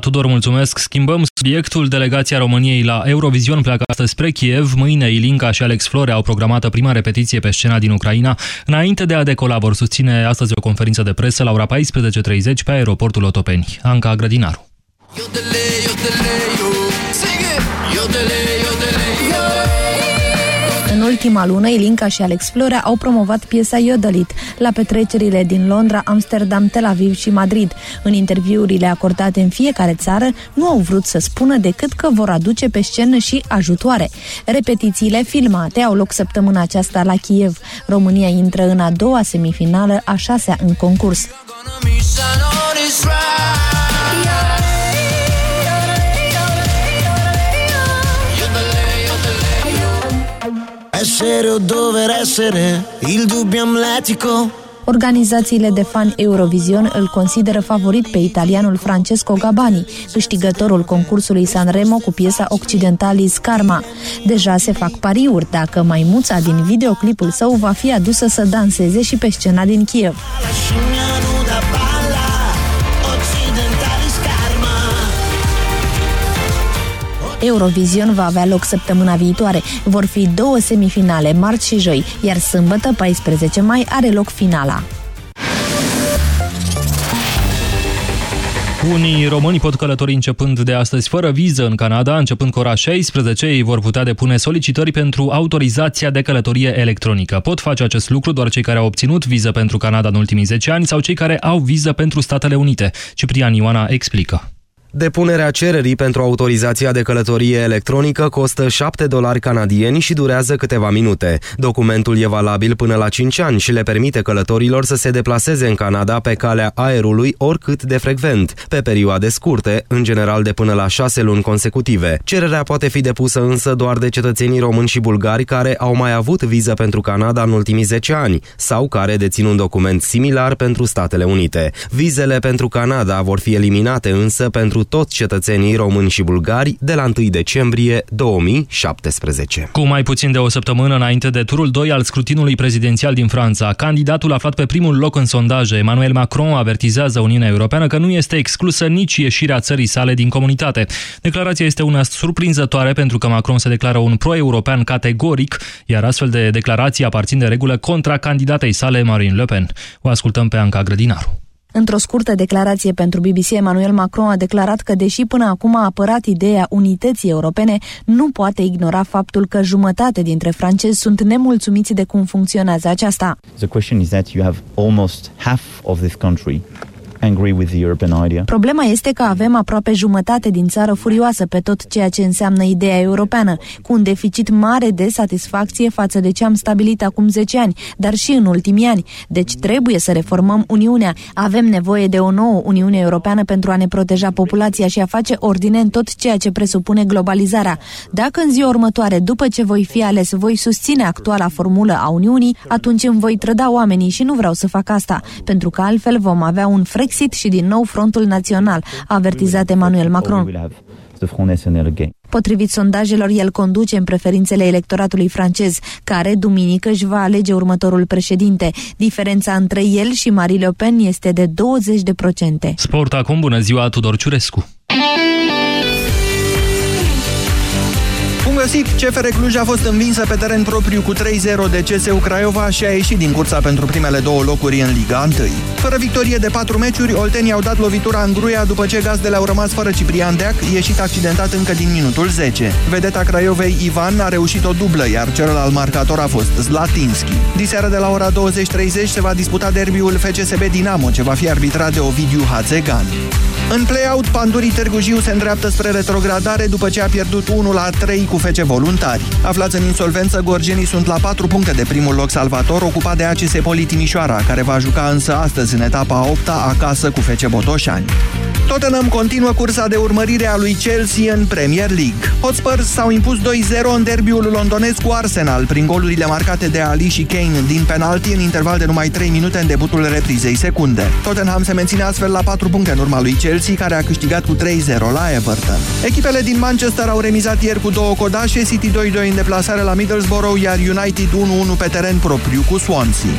Tudor, mulțumesc. Schimbăm subiectul. Delegația României la Eurovision pleacă astăzi spre Kiev. Mâine Ilinca și Alex Flore au programată prima repetiție pe scena din Ucraina. Înainte de a decola, vor susține astăzi o conferință de presă la ora 14:30 pe aeroportul Otopeni. Anca Grădinaru. În ultima lună, Ilinca și Alex Florea au promovat piesa Iodolit la petrecerile din Londra, Amsterdam, Tel Aviv și Madrid. În interviurile acordate în fiecare țară, nu au vrut să spună decât că vor aduce pe scenă și ajutoare. Repetițiile filmate au loc săptămâna aceasta la Kiev. România intră în a doua semifinală, a 6-a în concurs. Essere o dover essere, il dubbio amletico. Organizațiile de fan Eurovision îl consideră favorit pe italianul Francesco Gabani, câștigătorul concursului Sanremo cu piesa Occidentalis Karma. Deja se fac pariuri dacă maimuța din videoclipul său va fi adusă să danseze și pe scena din Kiev. Eurovision va avea loc săptămâna viitoare. Vor fi două semifinale, marți și joi, iar sâmbătă, 14 mai, are loc finala. Unii români pot călători începând de astăzi fără viză în Canada. Începând cu ora 16, ei vor putea depune solicitări pentru autorizația de călătorie electronică. Pot face acest lucru doar cei care au obținut viză pentru Canada în ultimii 10 ani sau cei care au viză pentru Statele Unite. Ciprian Ioana explică. Depunerea cererii pentru autorizația de călătorie electronică costă $7 canadieni și durează câteva minute. Documentul e valabil până la 5 ani și le permite călătorilor să se deplaseze în Canada pe calea aerului oricât de frecvent, pe perioade scurte, în general de până la 6 luni consecutive. Cererea poate fi depusă însă doar de cetățenii români și bulgari care au mai avut viză pentru Canada în ultimii 10 ani sau care dețin un document similar pentru Statele Unite. Vizele pentru Canada vor fi eliminate însă pentru toți cetățenii români și bulgari de la 1 decembrie 2017. Cu mai puțin de o săptămână înainte de turul 2 al scrutinului prezidențial din Franța, candidatul aflat pe primul loc în sondaje, Emmanuel Macron, avertizează Uniunea Europeană că nu este exclusă nici ieșirea țării sale din comunitate. Declarația este una surprinzătoare pentru că Macron se declară un pro-european categoric, iar astfel de declarații aparțin de regulă contra candidatei sale, Marine Le Pen. O ascultăm pe Anca Grădinaru. Într-o scurtă declarație pentru BBC, Emmanuel Macron a declarat că, deși până acum a apărat ideea unității europene, nu poate ignora faptul că jumătate dintre francezi sunt nemulțumiți de cum funcționează aceasta. The question is that you have almost half of this country angry with the European idea. Problema este că avem aproape jumătate din țară furioasă pe tot ceea ce înseamnă ideea europeană, cu un deficit mare de satisfacție față de ce am stabilit acum 10 ani, dar și în ultimii ani. Deci trebuie să reformăm Uniunea. Avem nevoie de o nouă Uniune Europeană pentru a ne proteja populația și a face ordine în tot ceea ce presupune globalizarea. Dacă în ziua următoare, după ce voi fi ales, voi susține actuala formulă a Uniunii, atunci îmi voi trăda oamenii și nu vreau să fac asta, pentru că altfel vom avea un frec și din nou Frontul Național, a avertizat Emmanuel Macron. Potrivit sondajelor, el conduce în preferințele electoratului francez, care duminică își va alege următorul președinte. Diferența între el și Marine Le Pen este de 20%. Sport acum, bună ziua, Tudor Ciurescu. Cefere Cluj a fost învinsă pe teren propriu cu 3-0 de CSU Craiova și a ieșit din cursa pentru primele două locuri în Liga 1. Fără victorie de 4 meciuri, oltenii au dat lovitura în gruia după ce gazdele au rămas fără Ciprian Deac, ieșit accidentat încă din minutul 10. Vedeta Craiovei, Ivan, a reușit o dublă, iar celălalt marcator a fost Zlatinski. Diseară de la ora 20:30 se va disputa derbiul FCSB Dinamo, ce va fi arbitrat de Ovidiu Hacegani. În play-out, Pandurii Târgu Jiu se îndreaptă spre retrogradare după ce a pierdut 1-3 cu FC Voluntari. Aflați în insolvență, gorjenii sunt la 4 puncte de primul loc salvator, ocupat de ACS Poli Timișoara, care va juca însă astăzi în etapa 8-a acasă cu FC Botoșani. Tottenham continuă cursa de urmărire a lui Chelsea în Premier League. Hotspurs s-au impus 2-0 în derbiul londonez cu Arsenal, prin golurile marcate de Ali și Kane din penalti în interval de numai 3 minute în debutul reprizei secunde. Tottenham se menține astfel la 4 puncte în urma lui Chelsea, care a câștigat cu 3-0 la Everton. Echipele din Manchester au remizat ieri cu 2 codașe, City 2-2 în deplasare la Middlesbrough, iar United 1-1 pe teren propriu cu Swansea.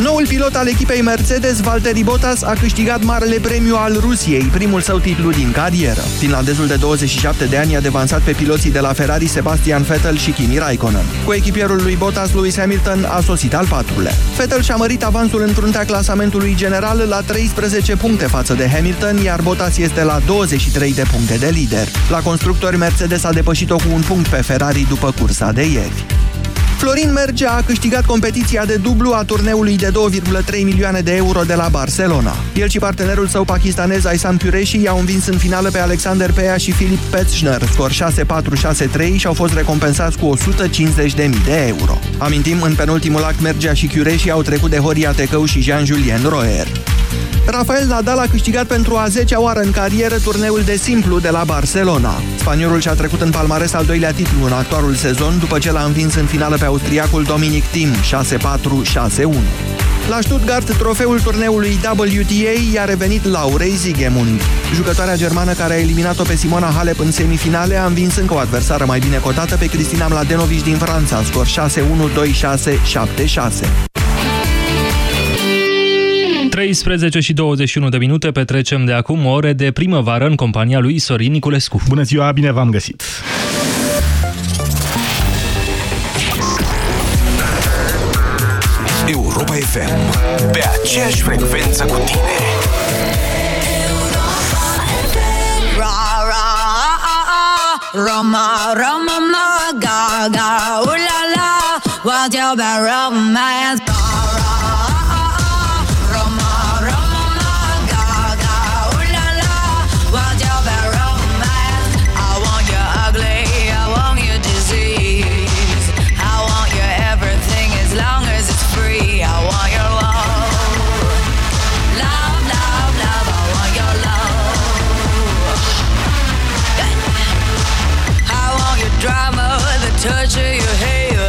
Noul pilot al echipei Mercedes, Valtteri Bottas, a câștigat Marele Premiu al Rusiei, primul său titlu din carieră. Finlandezul de 27 de ani a devansat pe piloții de la Ferrari Sebastian Vettel și Kimi Raikkonen. Cu echipierul lui Bottas, Lewis Hamilton a sosit al patrulea. Vettel și-a mărit avansul în fruntea clasamentului general la 13 puncte față de Hamilton, iar Bottas este la 23 de puncte de lider. La constructori, Mercedes a depășit-o cu un punct pe Ferrari după cursa de ieri. Florin Mergea a câștigat competiția de dublu a turneului de 2,3 milioane de euro de la Barcelona. El și partenerul său pakistanez Aysan Qureshi i-au învins în finală pe Alexander Pea și Filip Petschner, scor 6-4-6-3, și au fost recompensați cu 150.000 de euro. Amintim, în penultimul act, Mergea și Qureshi au trecut de Horia Tecău și Jean-Julien Roer. Rafael Nadal a câștigat pentru a 10-a oară în carieră turneul de simplu de la Barcelona. Spaniolul și-a trecut în palmares al doilea titlu în actualul sezon, după ce l-a învins în finală pe austriacul Dominic Thiem, 6-4-6-1. La Stuttgart, trofeul turneului WTA i-a revenit Laurei Siegemund. Jucătoarea germană care a eliminat-o pe Simona Halep în semifinale a învins încă o adversară mai bine cotată, pe Cristina Mladenovic din Franța, scor 6-1-2-6-7-6. 13 și 21 de minute, petrecem de acum ore de primăvară în compania lui Sorin Niculescu. Bună ziua, bine v-am găsit! Europa FM, pe aceeași frecvență cu tine. Roma, Roma, ma, ga, ga, ula, la, what's your bad romance? Touch of your hair.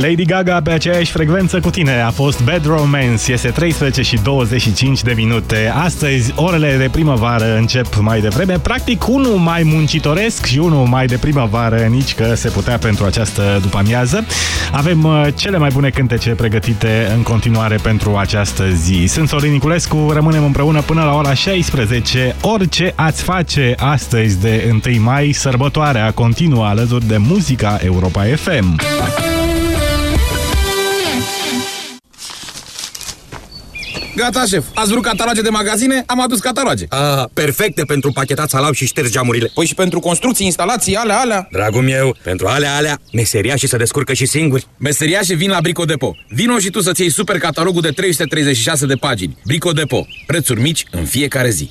Lady Gaga pe aceeași frecvență cu tine a fost Bad Romance. Este 13:25. Astăzi, orele de primăvară încep mai devreme. Practic, unul mai muncitoresc și unul mai de primăvară, nici că se putea pentru această după-amiază. Avem cele mai bune cântece pregătite în continuare pentru această zi. Sunt Sorin Niculescu, rămânem împreună până la ora 16. Orice ați face astăzi de 1 mai, sărbătoarea continuă alături de muzica Europa FM. Gata, șef. Ați vrut cataloage de magazine? Am adus cataloage. A, perfecte pentru pachetat salam și ștergi geamurile. Păi și pentru construcții, instalații, alea? Dragul meu, pentru alea, meseriașii se descurcă și singuri. Meseriașii vin la Brico Depot. Vino și tu să-ți iei super catalogul de 336 de pagini. Brico Depot. Prețuri mici în fiecare zi.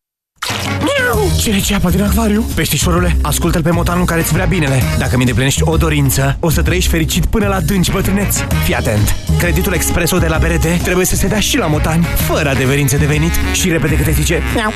Cine ce apa din acvariu? Peștișorule, ascultă-l pe motanul care-ți vrea binele. Dacă mi îndeplinești o dorință, o să trăiești fericit până la adânci bătrâneți. Fii atent! Creditul Expresso de la BRD trebuie să se dea și la motani, fără adeverințe de venit și repede câte zice miau.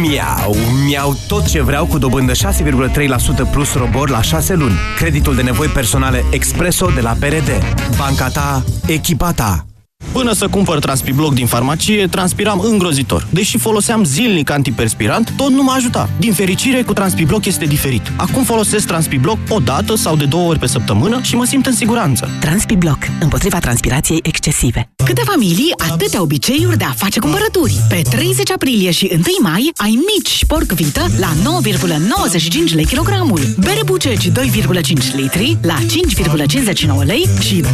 Miau, miau tot ce vreau cu dobândă 6,3% plus robor la 6 luni. Creditul de nevoi personale Expresso de la BRD. Banca ta, echipa ta. Până să cumpăr Transpibloc din farmacie, transpiram îngrozitor. Deși foloseam zilnic antiperspirant, tot nu mă ajuta. Din fericire, cu Transpibloc este diferit. Acum folosesc Transpibloc o dată sau de 2 ori pe săptămână și mă simt în siguranță. Transpibloc, împotriva transpirației excesive. Câte familii, atâtea obiceiuri de a face cumpărături. Pe 30 aprilie și 1 mai ai mici porc vită la 9,95 lei kilogramul, bere buceci 2,5 litri la 5,59 lei și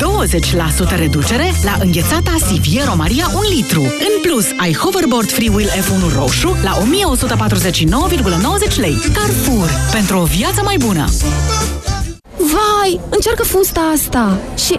20% reducere la înghețat Siviero Maria 1 litru. În plus, ai hoverboard Freewheel F1 roșu la 1149,90 lei. Carrefour. Pentru o viață mai bună. Vai, încearcă fusta asta. Și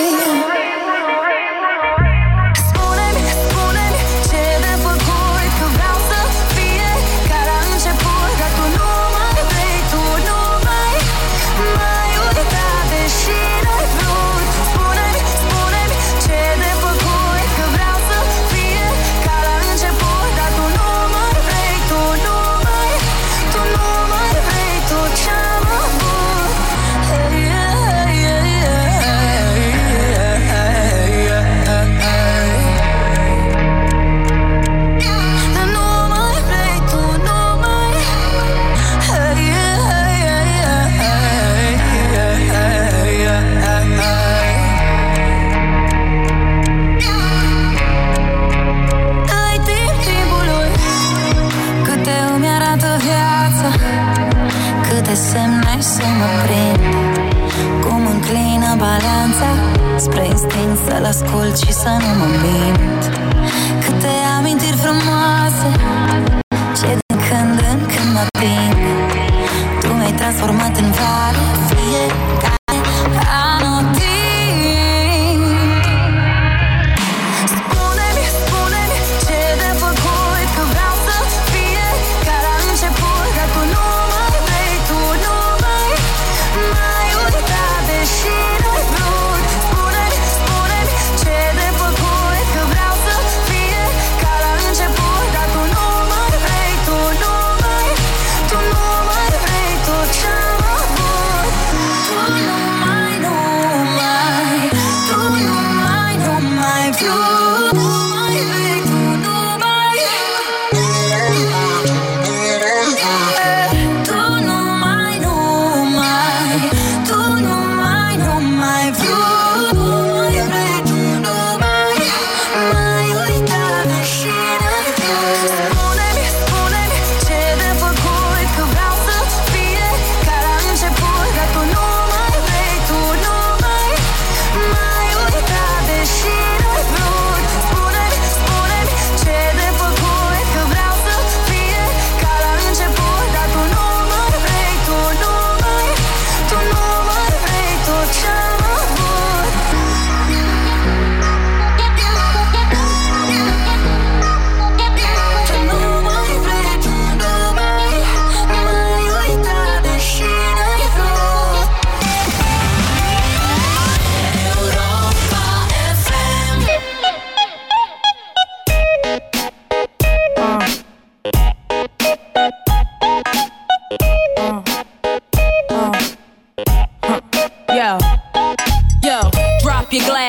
Semne să mă prind, cum înclină balanța spre instinct, să-l ascult și să nu mă mint. Câte amintiri frumoase ce din când în când mă prind. Tu mi-ai transformat în vară fiecare. Spune-mi ce de făcut, că vreau să fii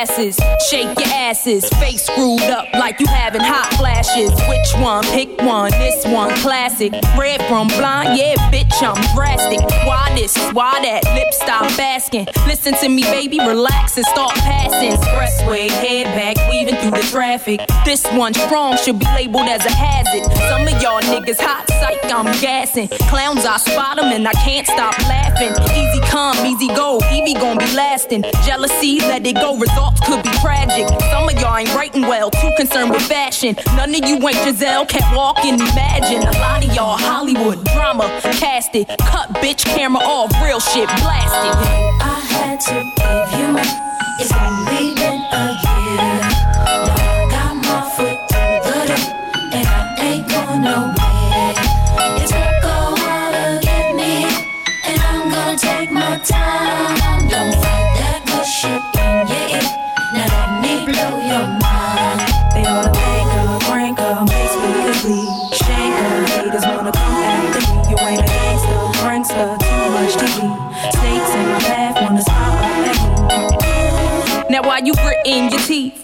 glasses, shake your asses, face screwed up like you having hot flashes. Which one? Pick one, this one, classic. Red from blind, yeah, bitch, I'm drastic. Why this? Why that? Lip stop basking. Listen to me, baby, relax and start passing. Expressway, head back, weaving through the traffic. This one strong should be labeled as a hazard. Some of y'all niggas hot, psych, I'm gassing. Clowns, I spot them and I can't stop laughing. Easy come, easy go, Evie gon' be lasting. Jealousy, let it go, results could be tragic. Some of y'all ain't writing well, too concerned with fashion. None of you ain't Giselle, can't walk and imagine. A lot of y'all Hollywood drama, cast it. Cut bitch, camera off, real shit, blast it. I had to give you my, it's only been a year. Now I got my foot through the door, and I ain't going nowhere. It took a while to get me, and I'm gonna take my time. Don't fight that bullshit in your ear, now let me blow your mind. They wanna bang up, crank up, make speakers leave. Shame on haters wanna come after me. You ain't a gangster, prankster, too much TV. Snakes in my path wanna smile at me. Now why you gritting your teeth?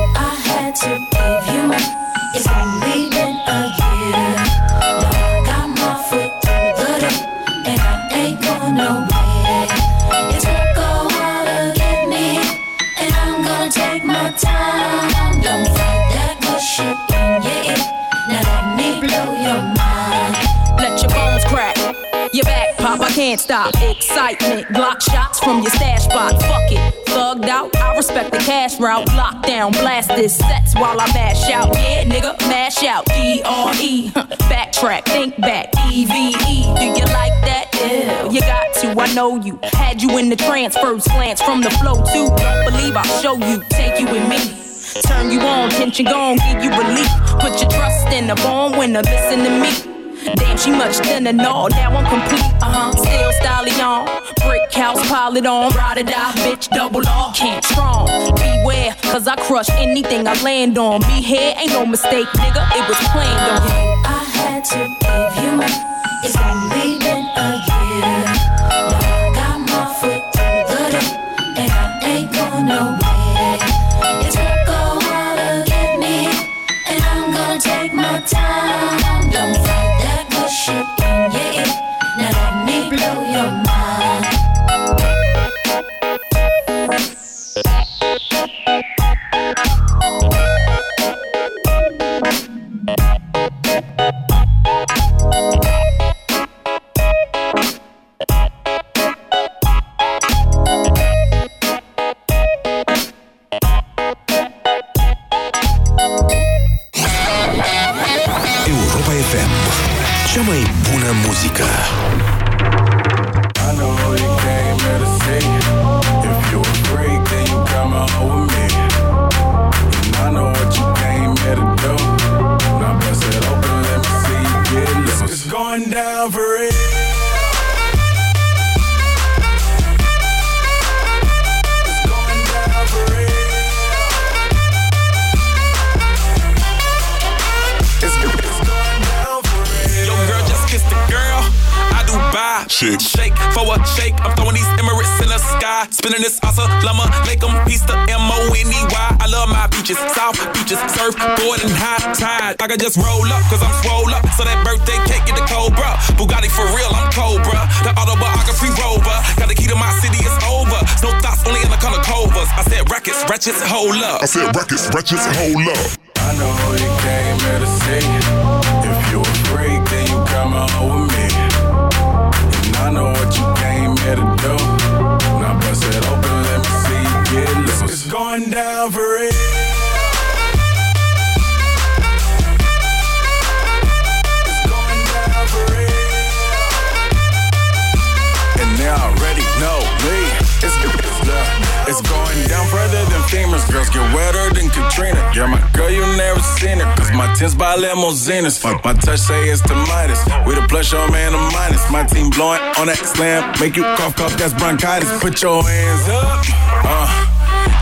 Had to give you my, it's only been a year. Now I got my foot through the door, and I ain't going nowhere. It took a while to get me, and I'm gonna take my time. Don't fight that bullshit in your ear, now let me blow your mind. Let your bones crack, your back pop, I can't stop. Excitement, block shots from your stash spot, fuck it. Thugged out, I respect the cash route. Lockdown, blast this sets while I mash out. Yeah, nigga, mash out. D-R-E, backtrack, think back. E-V-E, do you like that? Ew, you got to, I know you. Had you in the transfers, glance from the flow too. Don't believe I'll show you, take you with me. Turn you on, tension gone, give you relief. Put your trust in the born winner, listen to me. Damn, she much thinner, no, now I'm complete, Still styling on, brick house, pile it on. Ride or die, bitch, double R, can't strong. Beware, cause I crush anything I land on. Be here, ain't no mistake, nigga, it was planned on. I had to give you my, it's only been a year. Now I got my foot through the door, and I ain't going nowhere. It took a while to get me, and I'm gonna take my time. Don't fight. Shit, yeah, now let me blow your mind. Europa FM, cea mai bună muzică. I know you came here to see. If you a freak, then you come out with me. And I know what you came here to do. Now bust it open, let me see you get loose. It's going down for real. It's going down for real. It's going down. Yo, girl, just kiss the girl. I do buy. Shake for a shake. I'm throwing these Emirates in the sky. Spinning this awesome llama. Make them piece the M-O-N-E-Y. I love my beaches. South beaches. Surf, board, and high tide. I can just roll up, cause I'm swole up. So that birthday cake get the Cobra. Bugatti for real, I'm Cobra. The autobiography rover. Got the key to my city, it's over. No thoughts, only in the color covers. I said rackets, wretches, hold up. I said rackets, wretches, hold up. I know you came here to see. If you a freak, then you come out with me. And I know what you came here to do. Now bust it open, let me see you get loose. It's going down for real. It's going down for real. And they already know me. It's going down further than famous girls. get wetter than Katrina. Yeah, my girl, you never seen her, cause my tents by limousines. Fuck, my touch say it's the Midas. We the plus, your man, the minus. My team blowing on that slam. Make you cough, cough, that's bronchitis. Put your hands up.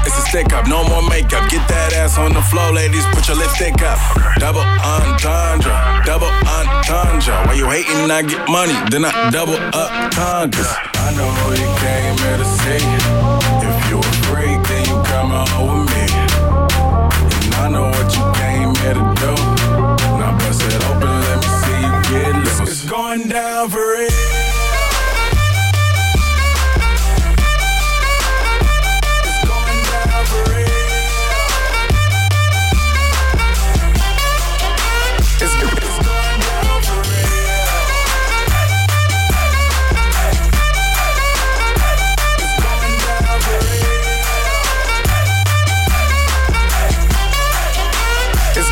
It's a stick up, no more makeup. Get that ass on the floor, ladies, put your lipstick up. Double entendre, double entendre. Why you hating? I get money, then I double up tongue. I know you came here to see it. If you a freak, then you come out with me. And I know what you came here to do. Now bust it open, let me see you get loose. It's going down for real. Going down for real. It's going down for real. It's going down for real. It's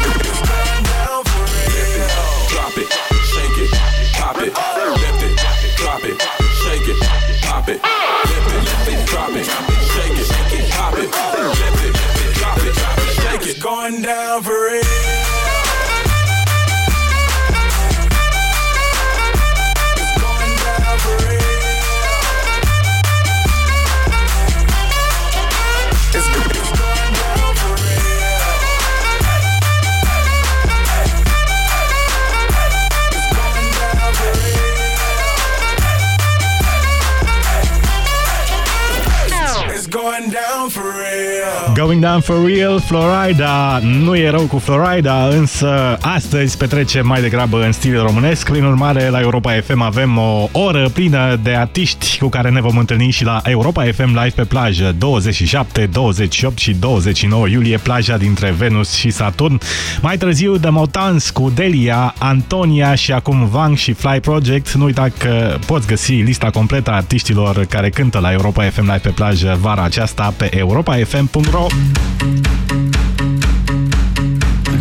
going down for real. Going down for real, Florida. Nu e rău cu Florida, însă astăzi petrece mai degrabă în stil românesc. Prin urmare, la Europa FM avem o oră plină de artiști cu care ne vom întâlni și la Europa FM Live pe plajă. 27, 28 și 29 iulie, plaja dintre Venus și Saturn. Mai târziu, The Motans cu Delia, Antonia și acum Vang și Fly Project. Nu uita că poți găsi lista completă a artiștilor care cântă la Europa FM Live pe plajă vara aceasta pe europafm.ro.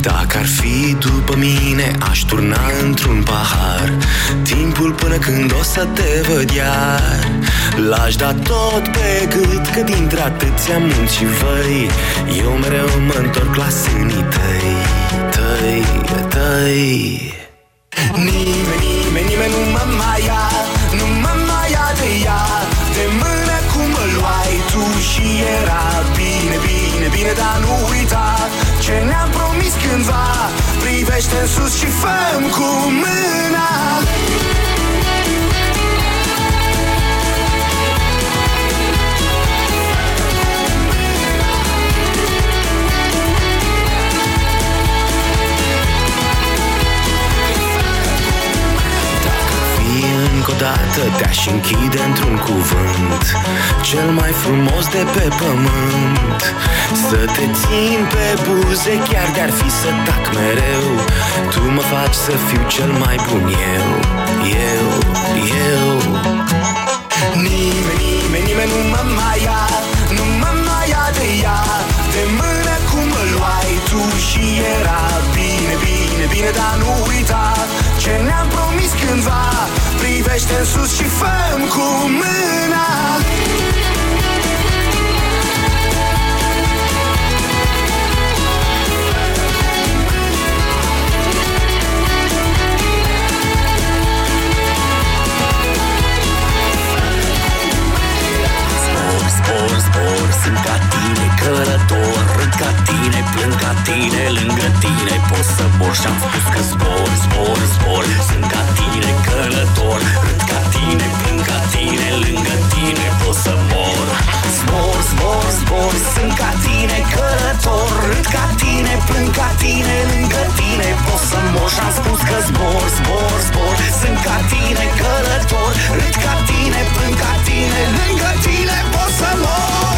Dacă ar fi după mine, aș turna într-un pahar timpul până când o să te văd iar. L-aș da tot pe gât, că dintre atâția munci și văi eu mereu mă-ntorc la sânii tăi, tăi, tăi. Nimeni, nimeni, nimeni nu mă mai ia, nu mă mai ia de ea. De mână cum mă luai tu și era bine, bine. Bine, bine, dar nu uita ce ne-am promis cândva. Privește-n sus și fă-mi cu mâna. Încă o dată te-aș închide într-un cuvânt cel mai frumos de pe pământ. Să te țin pe buze, chiar de-ar fi să tac mereu. Tu mă faci să fiu cel mai bun eu, eu, eu. Nimeni, nimeni, nimeni nu mă mai ia, nu mă mai ia de ea. De mână cum mă luai tu și era bine, bine, bine, dar nu uita ce ne-am promis cândva. Privește-n sus și fă-mi cu mâna. Spor, spor, sunt ca tine, cărător. Râd ca tine, plâng ca tine, lângă tine pot să mor și-am spus că spor, spor, spor, sunt ca tine, cărător. Râd ca tine, plâng ca tine, lângă tine pot să mor. Spor, spor, spor, sunt ca tine, cărător. Râd ca tine, plâng ca tine, lângă tine pot să mor și-am spus că spor, spor, spor, sunt ca tine, cărător. Râd ca tine, plâng ca tine, lângă tine pot să mor.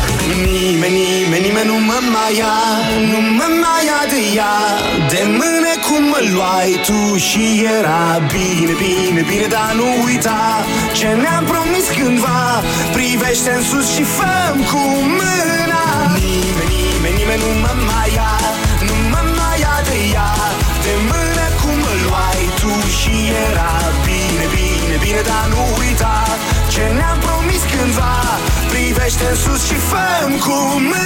Nimeni, nimeni, nimeni nu mă mai ia, nu mă mai ia de ea. De mână cum mă luai tu și era bine, bine, bine, dar nu uita ce ne-am promis cândva. Privește-n sus și fă-mi cu mâna. Nimeni, nimeni, nimeni nu mă mai ia, nu mă mai ia de ea. De mână cum mă luai tu și era bine, bine, bine, dar nu uita ce ne-am promis scris cândva. Privește-n sus și fă-mi cu mâna.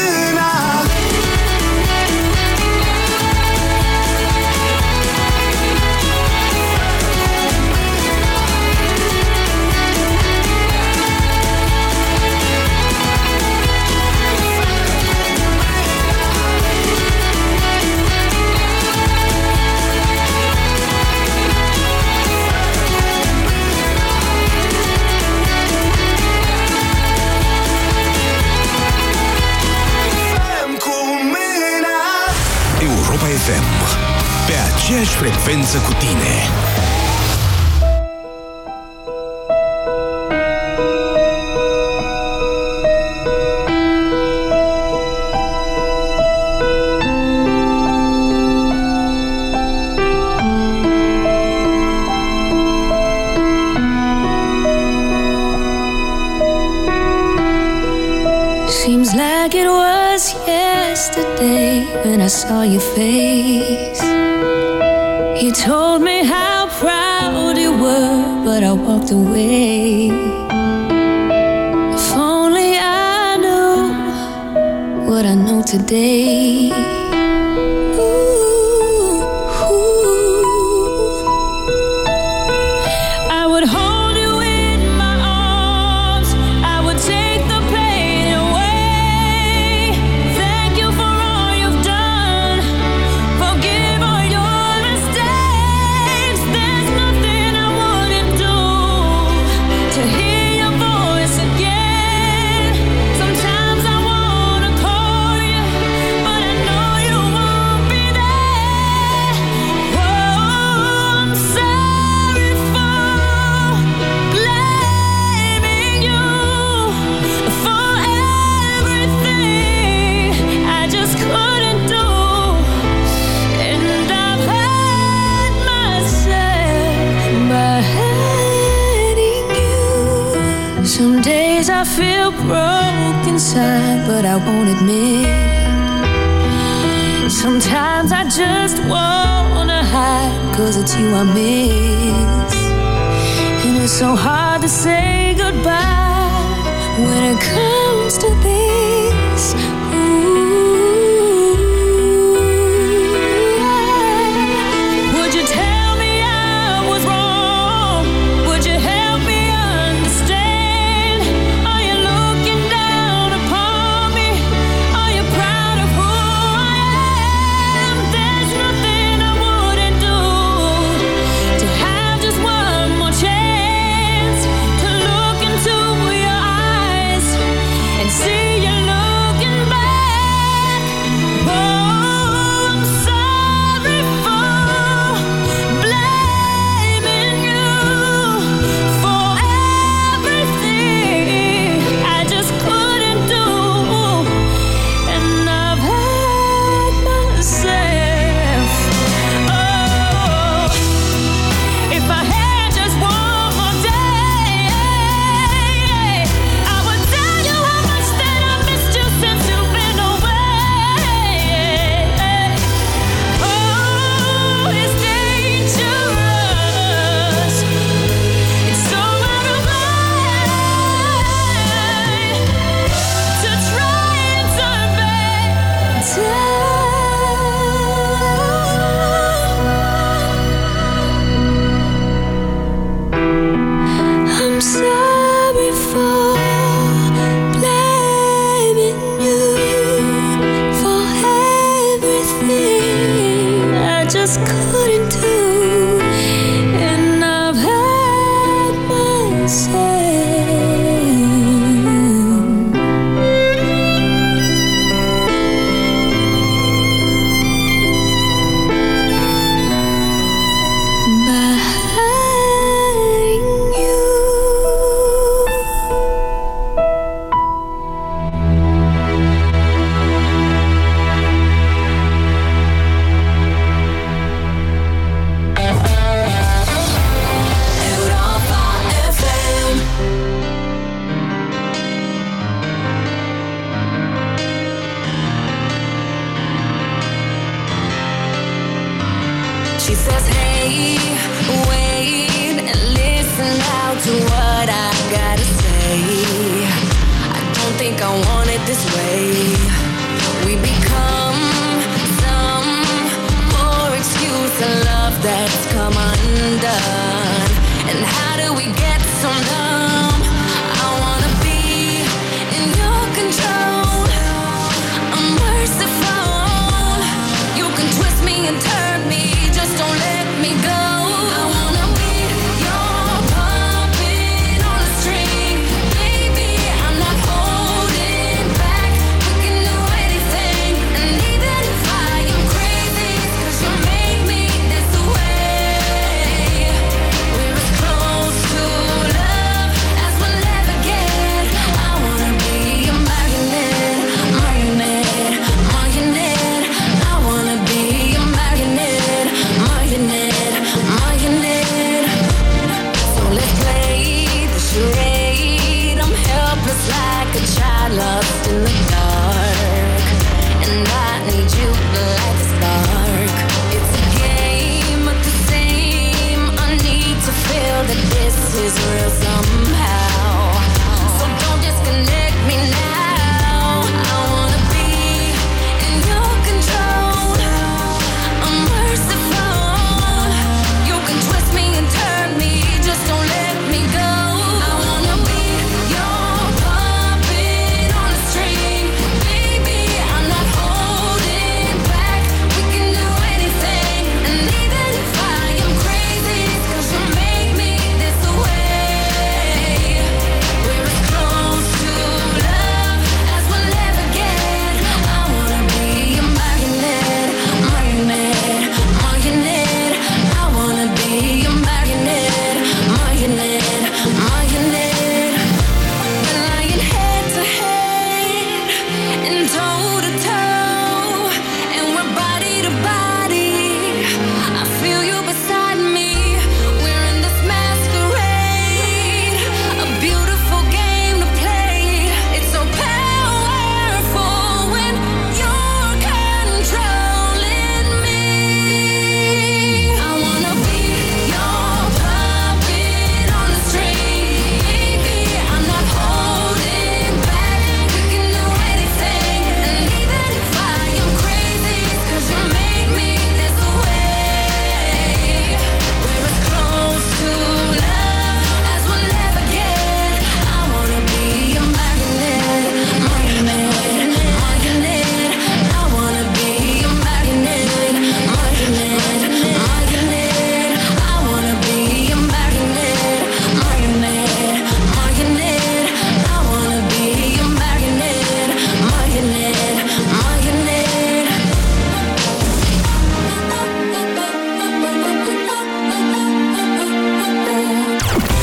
FM, pe aceeași frecvență cu tine. Seems like it was yesterday when I saw your face. You told me how proud you were, but I walked away. If only I knew what I know today. Ooh, ooh. I would hold you in my arms. I would take the pain away. Thank you for all you've done. Forgive all your mistakes. There's nothing I wouldn't do to hear your voice again. Sometimes I wanna call you, but I know you won't be there. Oh, I'm sorry for blaming you for everything I just couldn't do. And I've hurt myself by hating you. Some days I feel broke inside, but I won't admit. Sometimes I just wanna hide, cause it's you I miss. And it's so hard to say goodbye when it comes to this. Ooh. Would you tell me I was wrong? Would you help me understand? Are you looking down upon me? Are you proud of who I am? There's nothing I wouldn't do to have just one more chance to look into your eyes and see you looking back. Oh, I'm sorry for blaming you for everything I just couldn't do. And I've hurt myself. Oh, if I had just one more day, I would tell you how much that I missed you since you've been away. Oh, it's dangerous. It's so out of line to try and turn back time. I'm sorry for blaming you for everything I just couldn't do, and I've hurt myself. Behind you. Europa FM. She says, hey, wait and listen out to what I gotta say. done? And how do we get so numb? I wanna be in your control. I'm merciful. You can twist me and turn me, just don't let me go. I wanna be your puppet on a string. Baby, I'm not holding back. We can do anything, and even if I am crazy, 'cause you make me this way. We're as close to love as we'll ever get. I wanna be a marionette, marionette, marionette. I wanna be a marionette, marionette, marionette. So let's play the charade. I'm helpless like a child lost in the dark, and I need you like a spark. It's a game of the same. I need to feel that this is real somehow. So don't disconnect me now. I wanna be in your control. I'm merciful. You can twist me and turn me, just don't let me go. I wanna be your puppet on a string. Baby, I'm not holding back. We can do anything, and even if I am crazy, 'cause you make me this way. We're as close to love as we'll ever get. I wanna be a marionette, marionette, marionette. I wanna be a marionette, marionette, marionette. We're lying head to head and toe to toe, and we're body to body. I feel you beside me. We're in this masquerade, a beautiful game to play. It's so powerful when you're controlling me. I wanna be your puppet on a string. Baby, I'm not holding back. We can do anything, and even if I am crazy, 'cause you make me this way. We're as close to love as we'll ever get. I wanna be a magnet, magnet, magnet. I wanna be a magnet, magnet, magnet. I wanna be a magnet, magnet, magnet. I wanna be a magnet, magnet, magnet. Europa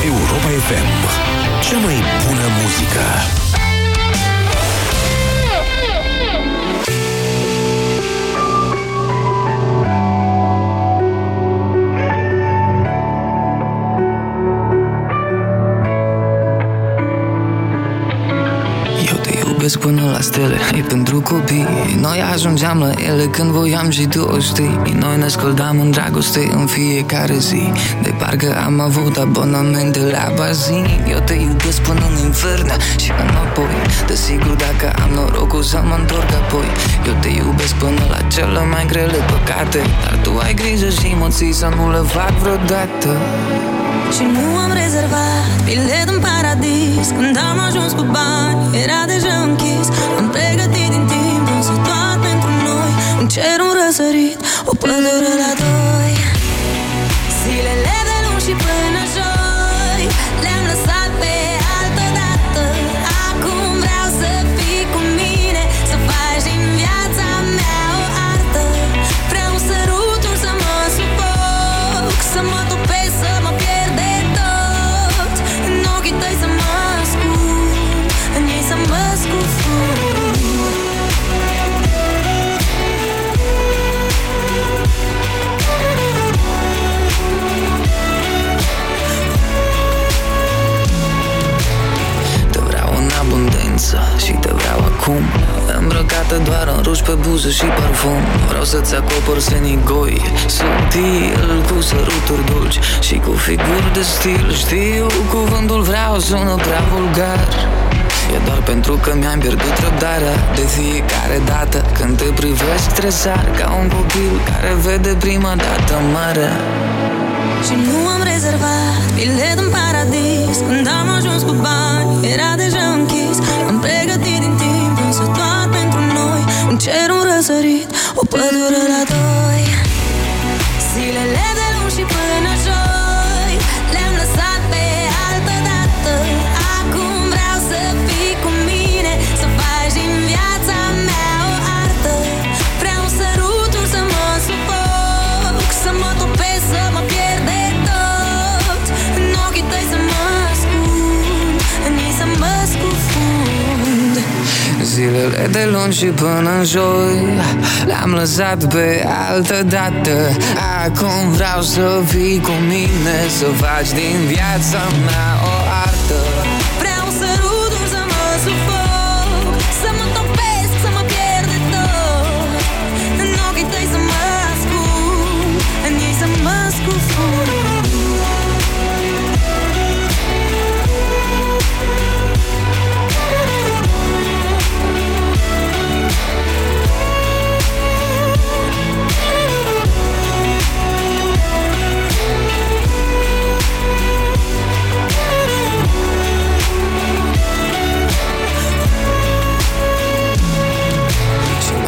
FM, cea mai bună muzică. Eu te iubesc până la stele, e pentru copii. Noi ajungeam la ele când voiam și tu o știi. Noi ne scăldam în dragoste în fiecare zi, de parcă am avut abonamente la bazin. Eu te iubesc până în infernă și înapoi. Desigur dacă am norocul să mă întorc apoi. Eu te iubesc până la cele mai grele păcate, dar tu ai grijă și mă ții să nu le fac vreodată. Și nu am rezervat bilet în paradis. Când am ajuns cu bani, era deja închis. Am pregătit din timp, însă doar pentru noi. Un cer, un răsărit, o pădure la doi. Zilele de luni și până joi le-am lăsat pe altă dată. Acum vreau să fii cu mine, să faci din viața mea o artă. Vreau un săruturi să mă sufoc, să mă topesc, să mă pierd de tot. În ochii tăi să mă ascult, în ei să mă scufund. Te vreau în abundență și te vreau acum, îmbrăcată doar în ruj, pe buze și parfum. Vreau să-ți acopăr senigoi subtil, cu săruturi dulci și cu figuri de stil. Știu, cuvântul vreau sună prea vulgar, e doar pentru că mi-am pierdut răbdarea. De fiecare dată când te privesc stresar, ca un copil care vede prima dată marea. și nu am rezervat bilet în paradis. Când am ajuns cu bani, era deja închis. Am pregătit din timp, însă doar pentru noi un cer, un răsărit, o pădure la doi. Zilele de luni și până joi le-am lăsat pe altă dată. Acum vreau să fii cu mine, să faci din viața mea o artă. Vreau sărutul să mă sufoc, să mă topesc, să mă pierd de tot. În ochii tăi să mă ascund, în ei să mă scufund. Zilele de luni și până joi le-am lăsat pe altă dată. Acum vreau să fii cu mine, să faci din viața mea o artă. Vreau sărutul să mă sufoc, să mă topesc, să mă pierd de tot. În ochii tăi să mă ascund, în ei să mă scufund.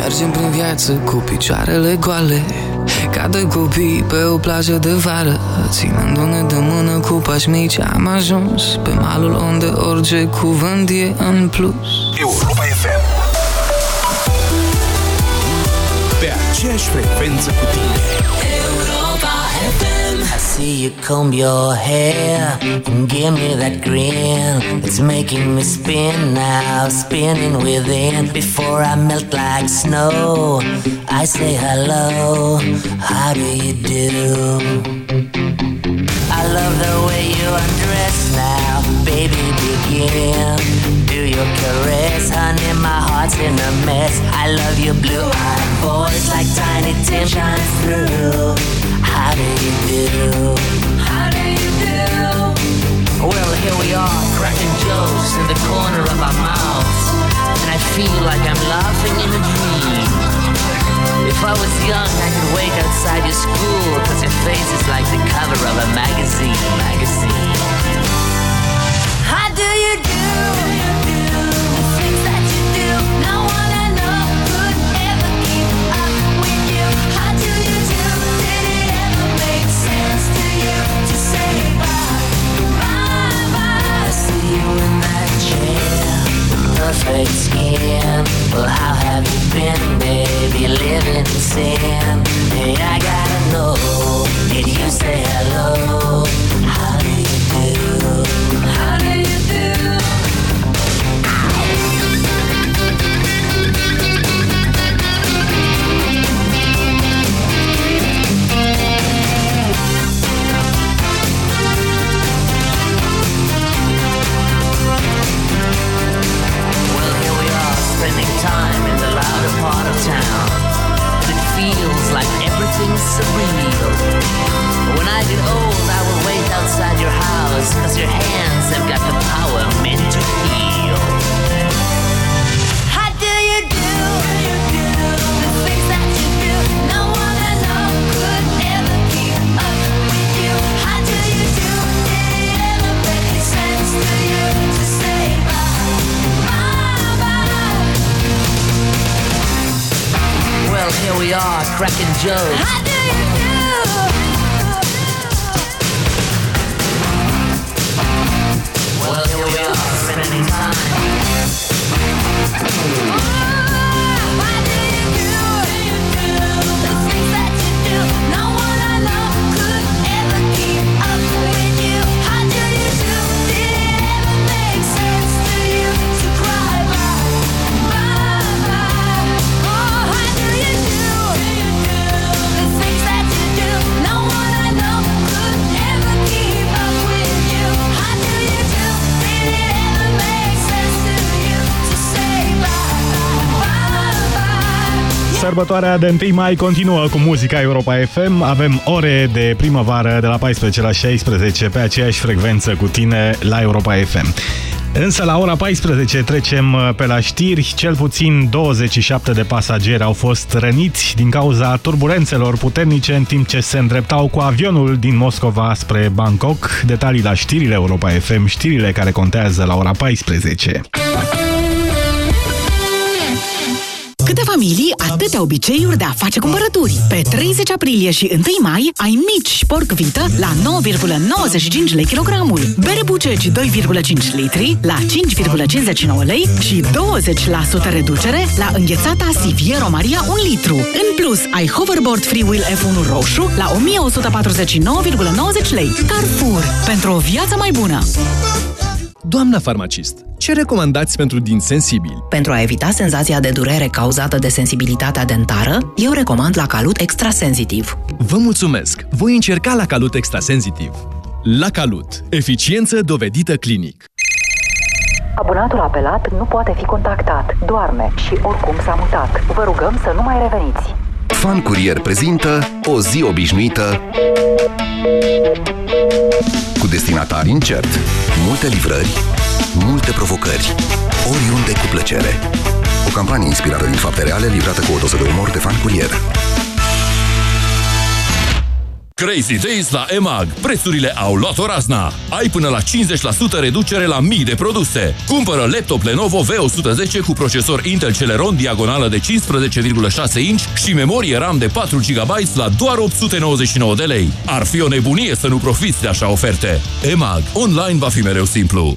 Mergem prin viață cu picioarele goale, ca doi copii pe o plajă de vară, ținându-ne de mână cu pași mici. Am ajuns pe malul unde orice cuvânt e în plus. Europa FM, pe aceeași frecvență cu tine. Europa FM. I see you comb your hair and give me that grin. It's making me spin now, spinning within. Before I melt like snow, I say hello, how do you do? I love the way you undress now, baby begin. Do your caress, honey, my heart's in a mess. I love your blue-eyed voice like Tiny Tim shines through. How do you do? How do you do? Well, here we are, cracking jokes in the corner of our mouths, and I feel like I'm laughing in a dream. If I was young, I could wait outside your school, 'cause your face is like the cover of a magazine. How do you do? Perfect skin. Well, how have you been, baby? Living in sin. Hey, I gotta know, did you say hello? How do you do? How do you do? Time in the louder part of town, but it feels like everything's surreal. When I get old, I will wait outside your house, 'cause your hands have got the power meant to heal. How do you do? The things that you do, no one I know could ever keep up with you. How do you do? Did it ever make sense to you to say bye? Well, here we are, cracking jokes. How do you do? Well, here we are, spending time. Oh, how do you do? The things that you do, no one I know could ever keep up with you. How do you do? Did it ever make sense to you to cry by? Sărbătoarea de 1 mai continuă cu muzica Europa FM. Avem ore de primăvară de la 14 la 16 pe aceeași frecvență cu tine la Europa FM. Însă la ora 14 trecem pe la știri. Cel puțin 27 de pasageri au fost răniți din cauza turbulențelor puternice în timp ce se îndreptau cu avionul din Moscova spre Bangkok. Detalii la știrile Europa FM, știrile care contează la ora 14. Câte familii, atâtea obiceiuri de a face cumpărături. Pe 30 aprilie și 1 mai ai mici porc vită la 9,95 lei kilogramul, bere buceci 2,5 litri la 5,59 lei și 20% reducere la înghețata Siviero Maria 1 litru. În plus, ai hoverboard Freewheel F1 roșu la 1149,90 lei. Carrefour, pentru o viață mai bună! Doamna farmacist, ce recomandați pentru dinți sensibili? Pentru a evita senzația de durere cauzată de sensibilitatea dentară, eu recomand Lacalut Extrasensitiv. Vă mulțumesc! Voi încerca Lacalut Extrasensitiv. Lacalut. Eficiență dovedită clinic. Abonatul apelat nu poate fi contactat. Doarme și oricum s-a mutat. Vă rugăm să nu mai reveniți. Fan Curier prezintă O zi obișnuită cu destinatari incert. Multe livrări, multe provocări, oriunde cu plăcere. O campanie inspirată din fapte reale, livrată cu o doză de umor de Fan Curier. Crazy Days la eMAG. Prețurile au luat-o razna. Ai până la 50% reducere la mii de produse. Cumpără laptop Lenovo V110 cu procesor Intel Celeron, diagonală de 15,6 inch și memorie RAM de 4 GB la doar 899 de lei. Ar fi o nebunie să nu profiți de așa oferte. eMAG. Online va fi mereu simplu.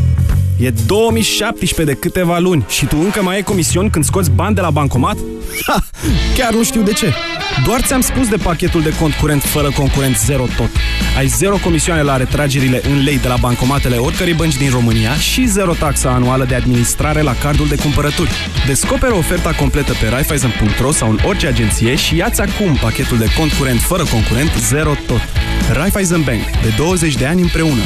E 2017 de câteva luni și tu încă mai ai comisiuni când scoți bani de la bancomat? Ha! Chiar nu știu de ce. Doar ți-am spus de pachetul de cont curent fără concurent Zero Tot. Ai zero comisioane la retragerile în lei de la bancomatele oricărei bănci din România și zero taxa anuală de administrare la cardul de cumpărături. Descoperă oferta completă pe Raiffeisen.ro sau în orice agenție și ia-ți acum pachetul de cont curent fără concurent Zero Tot. Raiffeisen Bank. De 20 de ani împreună.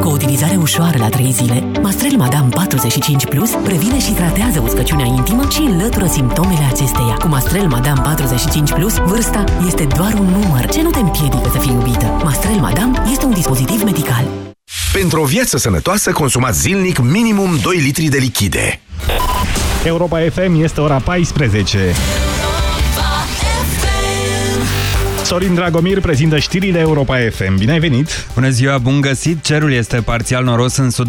Cu o utilizare ușoară la 3 zile, Mastrel Madame 45 Plus previne și tratează uscăciunea intimă și înlătură simptomele acesteia. Cu Mastrel Madame 45 Plus, vârsta este doar un număr ce nu te împiedică să fii iubită. Mastrel Madame este un dispozitiv medical. Pentru o viață sănătoasă, consumați zilnic minimum 2 litri de lichide. Europa FM, este ora 14. Sorin Dragomir prezintă știrile Europa FM. Bine ai venit! Bună ziua, bun găsit! Cerul este parțial noros în sud